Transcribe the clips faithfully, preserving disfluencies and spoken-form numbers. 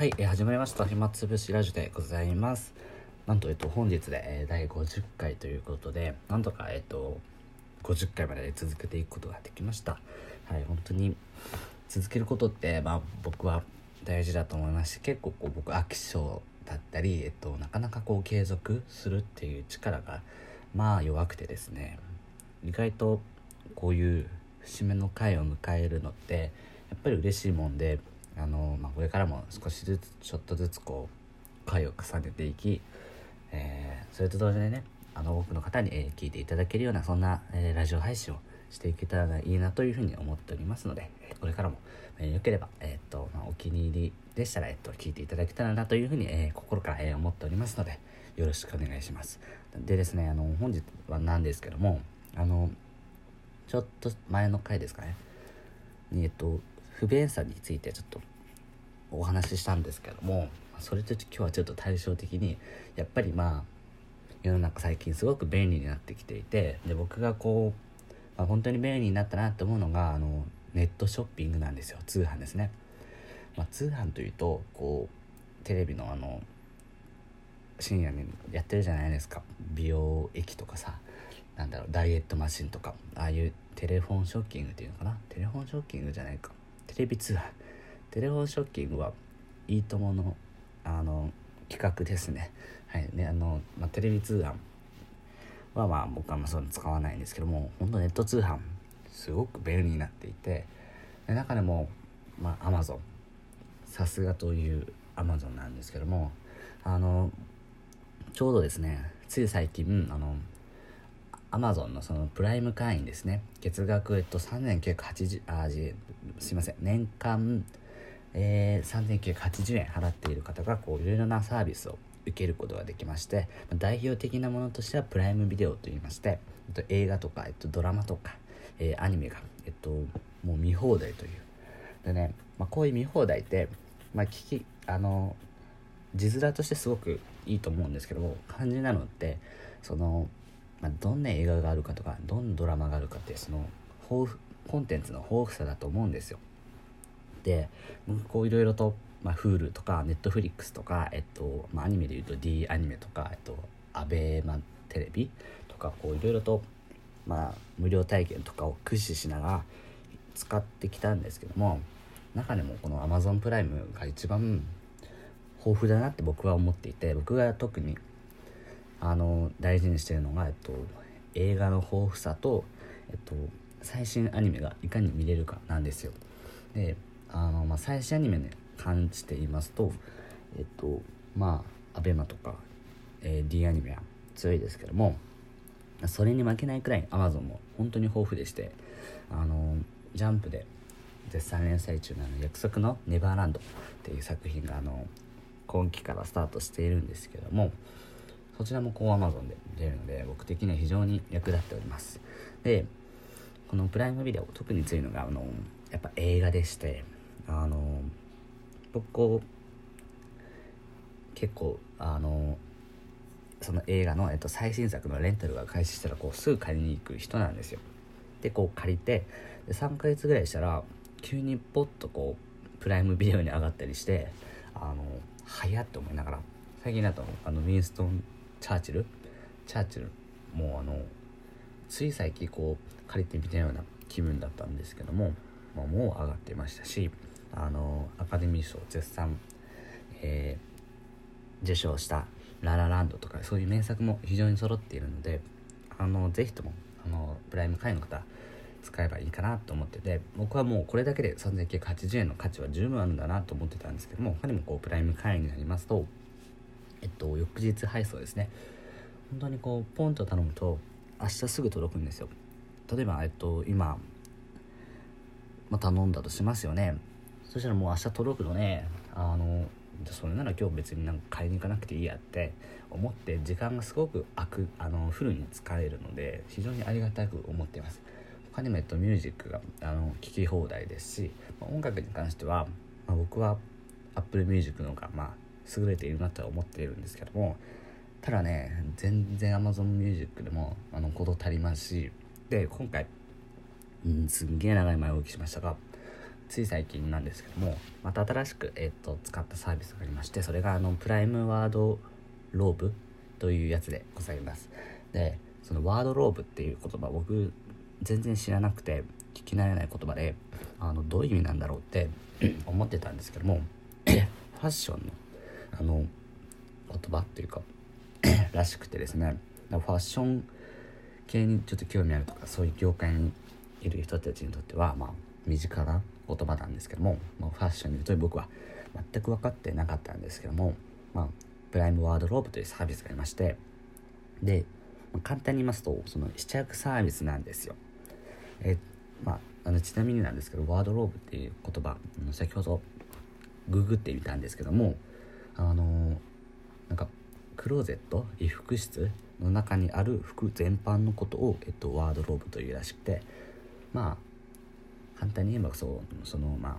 はい、えー、始まりました暇つぶしラジオでございます。なんと、えっと、本日で、えー、だいごじゅっかいということで、なんとか、えっと、ごじゅっかいまで続けていくことができました。はい、本当に続けることって、まあ、僕は大事だと思いますし、結構こう僕飽き性だったり、えっと、なかなかこう継続するっていう力がまあ弱くてですね、意外とこういう節目の回を迎えるのってやっぱり嬉しいもんで、あのまあ、これからも少しずつちょっとずつこう回を重ねていき、えー、それと同時にね、あの多くの方に、えー、聞いていただけるような、そんな、えー、ラジオ配信をしていけたらいいなというふうに思っておりますので、これからも、えー、よければ、えーとまあ、お気に入りでしたら、えーと、聞いていただけたらなというふうに、えー、心から、えー、思っておりますので、よろしくお願いします。でですね、あの本日はなんですけども、あのちょっと前の回ですかねに、えっと不便さについてちょっとお話ししたんですけども、それと今日はちょっと対照的に、やっぱりまあ世の中最近すごく便利になってきていて、で僕がこう、まあ、本当に便利になったなと思うのが、あのネットショッピングなんですよ。通販ですね、まあ、通販というとこうテレビのあの深夜にやってるじゃないですか、美容液とかさ、なんだろう、ダイエットマシンとか、ああいうテレフォンショッキングっていうのかな、テレフォンショッキングじゃないか、テレビ通販、テレフォンショッキングはいいとものあの企画ですね。はいね、あの、まあ、テレビ通販はまあ僕はまあその使わないんですけども、本当ネット通販すごく便利になっていて、で中でもまあアマゾン、さすがというアマゾンなんですけども、あのちょうどですね、つい最近あのアマゾンのそのプライム会員ですね、月額えっとさんぜんきゅうひゃくはちじゅう、あー、すいません、年間、えー、さんぜんきゅうひゃくはちじゅうえん払っている方がこういろいろなサービスを受けることができまして、代表的なものとしてはプライムビデオといいまして、えっと映画とか、えっとドラマとか、えー、アニメがえっともう見放題というでね、まあ、こういう見放題ってまあ聞きあの字面としてすごくいいと思うんですけども、肝心なのってそのまあ、どんな映画があるかとか、どんなドラマがあるかって、その豊富コンテンツの豊富さだと思うんですよ。で僕こういろいろと、まあ、Hulu とか Netflix とか、えっとまあ、アニメでいうと D アニメとか、えっと、アベマテレビとか、こういろいろと、まあ、無料体験とかを駆使しながら使ってきたんですけども、中でもこの Amazon プライムが一番豊富だなって僕は思っていて、僕が特にあの大事にしているのが、えっと、映画の豊富さと、えっと、最新アニメがいかに見れるかなんですよ。であの、まあ、最新アニメに関して言いますと、えっとまあアベマとか、えー、D アニメは強いですけども、それに負けないくらい Amazon も本当に豊富でして、あのジャンプで絶賛連載中の約束のネバーランドっていう作品があの今期からスタートしているんですけども、こちらもこう Amazon で出るので、僕的には非常に役立っております。でこのプライムビデオ特に強いのがあのやっぱ映画でして、あの僕こう結構あのその映画の、えっと、最新作のレンタルが開始したらこうすぐ借りに行く人なんですよ。でこう借りてでさんかげつぐらいしたら急にポッとこうプライムビデオに上がったりして、あの早って思いながら、最近だとあのウィンストンチャーチルチャーチルもうあのつい最近こう借りてみたような気分だったんですけども、まあ、もう上がってましたし、あのアカデミー賞絶賛、えー、受賞したララランドとか、そういう名作も非常に揃っているので、あのぜひともあのプライム会員の方使えばいいかなと思ってて、僕はもうこれだけでさんぜんきゅうひゃくはちじゅうえんの価値は十分あるんだなと思ってたんですけども、他にもこうプライム会員になりますと、えっと、翌日配送ですね。本当にこうポンと頼むと明日すぐ届くんですよ。例えば、えっと、今、まあ、頼んだとしますよね。そしたらもう明日届くのね。あのじゃそれなら今日別になんか買いに行かなくていいやって思って、時間がすごく空くあのフルに使えるので、非常にありがたく思っています。他にも、えっと、ミュージックがあの聴き放題ですし、まあ、音楽に関しては、まあ、僕は Apple Music の方がまあ優れているなとは思っているんですけども、ただね全然 Amazon Music でもあのこと足りますし、で今回、うん、すんげえ長い前置きしましたが、つい最近なんですけども、また新しく、えー、と使ったサービスがありまして、それがあのプライムワードローブというやつでございます。で、そのワードローブっていう言葉、僕全然知らなくて聞き慣れない言葉で、あのどういう意味なんだろうって思ってたんですけどもファッションのあの言葉っていうからしくてですね、ファッション系にちょっと興味あるとか、そういう業界にいる人たちにとってはまあ身近な言葉なんですけども、まあ、ファッションにとって僕は全く分かってなかったんですけども、まあ、プライムワードローブというサービスがありまして、で、まあ、簡単に言いますとその試着サービスなんですよ。えまあ、あのちなみになんですけど、ワードローブっていう言葉、先ほどググってみたんですけども、あのなんかクローゼット、衣服室の中にある服全般のことを、えっと、ワードローブというらしくて、まあ簡単に言えばそうそのまあ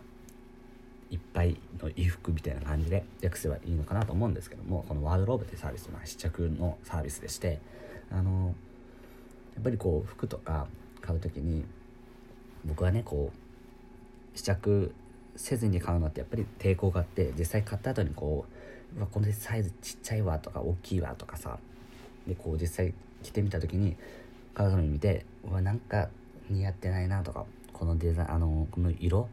いっぱいの衣服みたいな感じで訳せばいいのかなと思うんですけども、このワードローブというサービスは試着のサービスでして、あのやっぱりこう服とか買うときに、僕はねこう試着せずに買うのってやっぱり抵抗があって、実際買った後にこう、うわこのサイズちっちゃいわとか大きいわとかさ、でこう実際着てみたときに鏡見て、うわなんか似合ってないなとか、このデザイン、あのこの色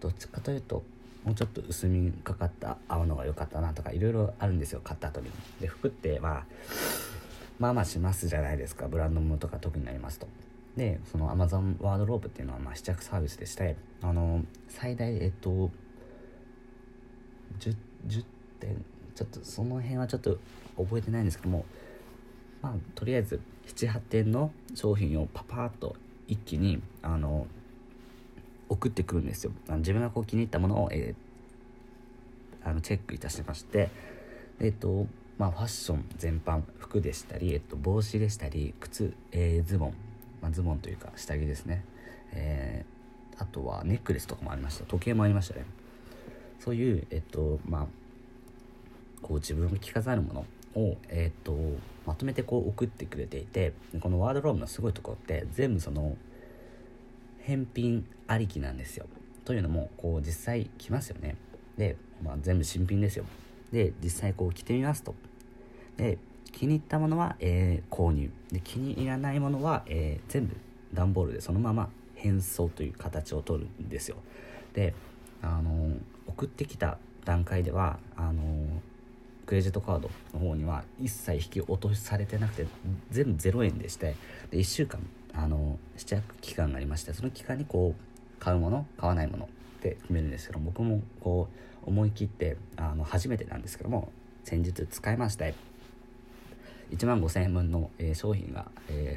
どっちかというともうちょっと薄みかかった青のが良かったなとか、いろいろあるんですよ、買った後に。で服って、まあ、まあまあしますじゃないですか、ブランド物とか特になりますと。で、その Amazon ワードローブっていうのはまあ試着サービスでして、あの最大えっと じゅってん、ちょっとその辺はちょっと覚えてないんですけども、まあとりあえず ななはってんの商品をパパーっと一気にあの送ってくるんですよ。あの自分がこう気に入ったものを、えー、あのチェックいたしまして、えっとまあファッション全般、服でしたり、えっと帽子でしたり、靴、えー、ズボン、まあ、ズボンというか下着ですね、えー、あとはネックレスとかもありました、時計もありましたね。そういう、えっとまあ、こう自分が着飾るものを、えっと、まとめてこう送ってくれていて、このワードローブのすごいところって全部その返品ありきなんですよ。というのもこう実際着ますよね。で、まあ、全部新品ですよ。で実際こう着てみますと、で気に入ったものは、えー、購入で、気に入らないものは、えー、全部段ボールでそのまま返送という形を取るんですよ。で、あのー、送ってきた段階ではあのー、クレジットカードの方には一切引き落としされてなくて、全部ゼロえんでして、でいっしゅうかん、あのー、試着期間がありまして、その期間にこう買うもの買わないものって決めるんですけど、僕もこう思い切って、あの初めてなんですけども、先日使いまして、いちまんごせんえん分の、えー、商品が、え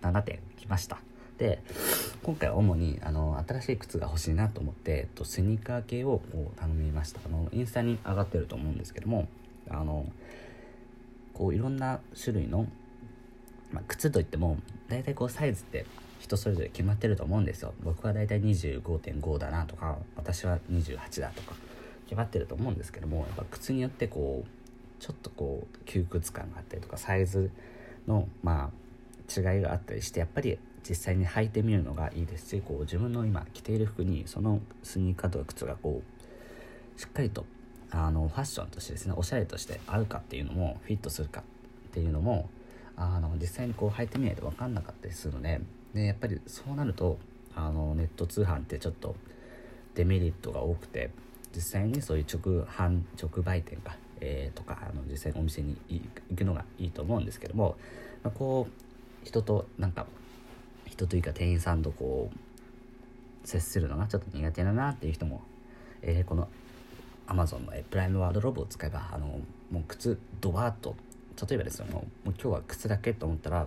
ー、ななてん来ました。で今回は主にあの新しい靴が欲しいなと思って、えっと、スニーカー系を頼みました。あのインスタに上がってると思うんですけども、あのこういろんな種類の、まあ、靴といっても大体こうサイズって人それぞれ決まってると思うんですよ。僕は大体 にじゅうごてんご だなとか、私はにじゅうはちだとか決まってると思うんですけども、やっぱ靴によってこうちょっとこう窮屈感があったりとか、サイズのまあ違いがあったりして、やっぱり実際に履いてみるのがいいですし、こう自分の今着ている服にそのスニーカーとか靴がこうしっかりとあのファッションとしてですね、おしゃれとして合うかっていうのも、フィットするかっていうのも、あの実際にこう履いてみないと分かんなかったりするので、でやっぱりそうなるとあのネット通販ってちょっとデメリットが多くて、実際にそういう直販直売店かえー、とかあの実際にお店に行くのがいいと思うんですけども、まあ、こう人となんか人というか店員さんとこう接するのがちょっと苦手だなっていう人も、えー、この Amazon のプライムワードローブを使えば、あのもう靴ドバーッと、例えばですよ、もうもう今日は靴だけと思ったら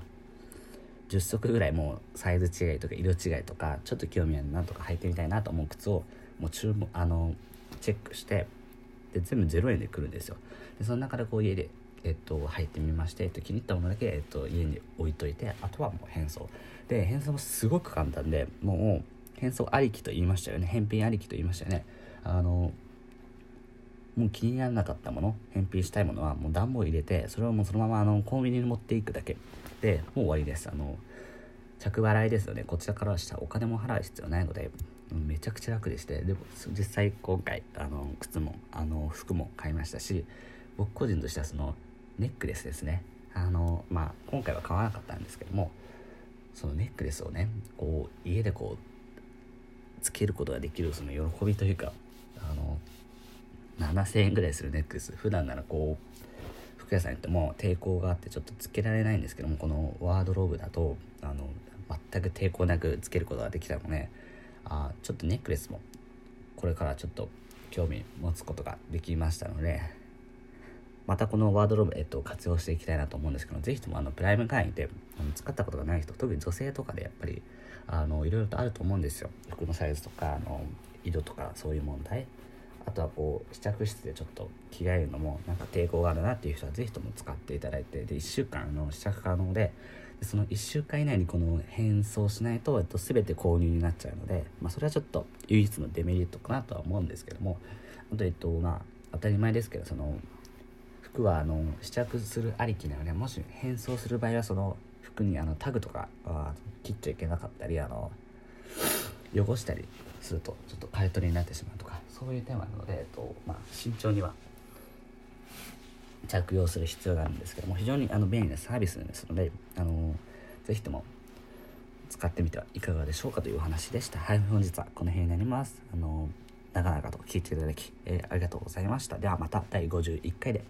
じゅっそくぐらい、もうサイズ違いとか色違いとか、ちょっと興味あるなとか履いてみたいなと思う靴をもう注文あのチェックして、で全部ゼロえんで来るんですよ。でその中でこう家で、えっと、入ってみまして、えっと、気に入ったものだけ、えっと、家に置いといて、あとはもう返送で、返送もすごく簡単で、もう返送ありきと言いましたよね、返品ありきと言いましたよね。あのもう気にならなかったもの、返品したいものはもう段ボール入れて、それをもうそのままあのコンビニに持っていくだけでもう終わりです。あの着払いですよね。こちらからしたらお金も払う必要ないので、めちゃくちゃ楽でして、でも実際今回あの靴もあの服も買いましたし、僕個人としてはそのネックレスですね、あの、まあ、今回は買わなかったんですけども、そのネックレスをねこう家でこうつけることができるその喜びというか、あのななせんえんぐらいするネックレス、普段ならこう服屋さん行っても抵抗があってちょっとつけられないんですけども、このワードローブだとあの全く抵抗なくつけることができたのね、あちょっとネックレスもこれからちょっと興味持つことができましたので、またこのワードローブ、えっと、活用していきたいなと思うんですけど、ぜひともあのプライム会員で使ったことがない人、特に女性とかでやっぱりあのいろいろとあると思うんですよ。服のサイズとかあの色とかそういう問題、あとはこう試着室でちょっと着替えるのもなんか抵抗があるなっていう人はぜひとも使っていただいて、でいっしゅうかんの試着可能で、そのいっしゅうかん以内にこの返送しないと、えっと、全て購入になっちゃうので、まあ、それはちょっと唯一のデメリットかなとは思うんですけども、あとえっとまあ当たり前ですけど、その服はあの試着するありきなので、もし返送する場合はその服にあのタグとか切っちゃいけなかったり、あの汚したりするとちょっと買い取りになってしまうとか、そういう点はあるので、えっとまあ、慎重には着用する必要があるんですけども、非常にあの便利なサービスですので、あのぜひとも使ってみてはいかがでしょうかというお話でした。はい、本日はこの辺になります。あの長々と聞いていただき、えー、ありがとうございました。ではまただいごじゅういっかいで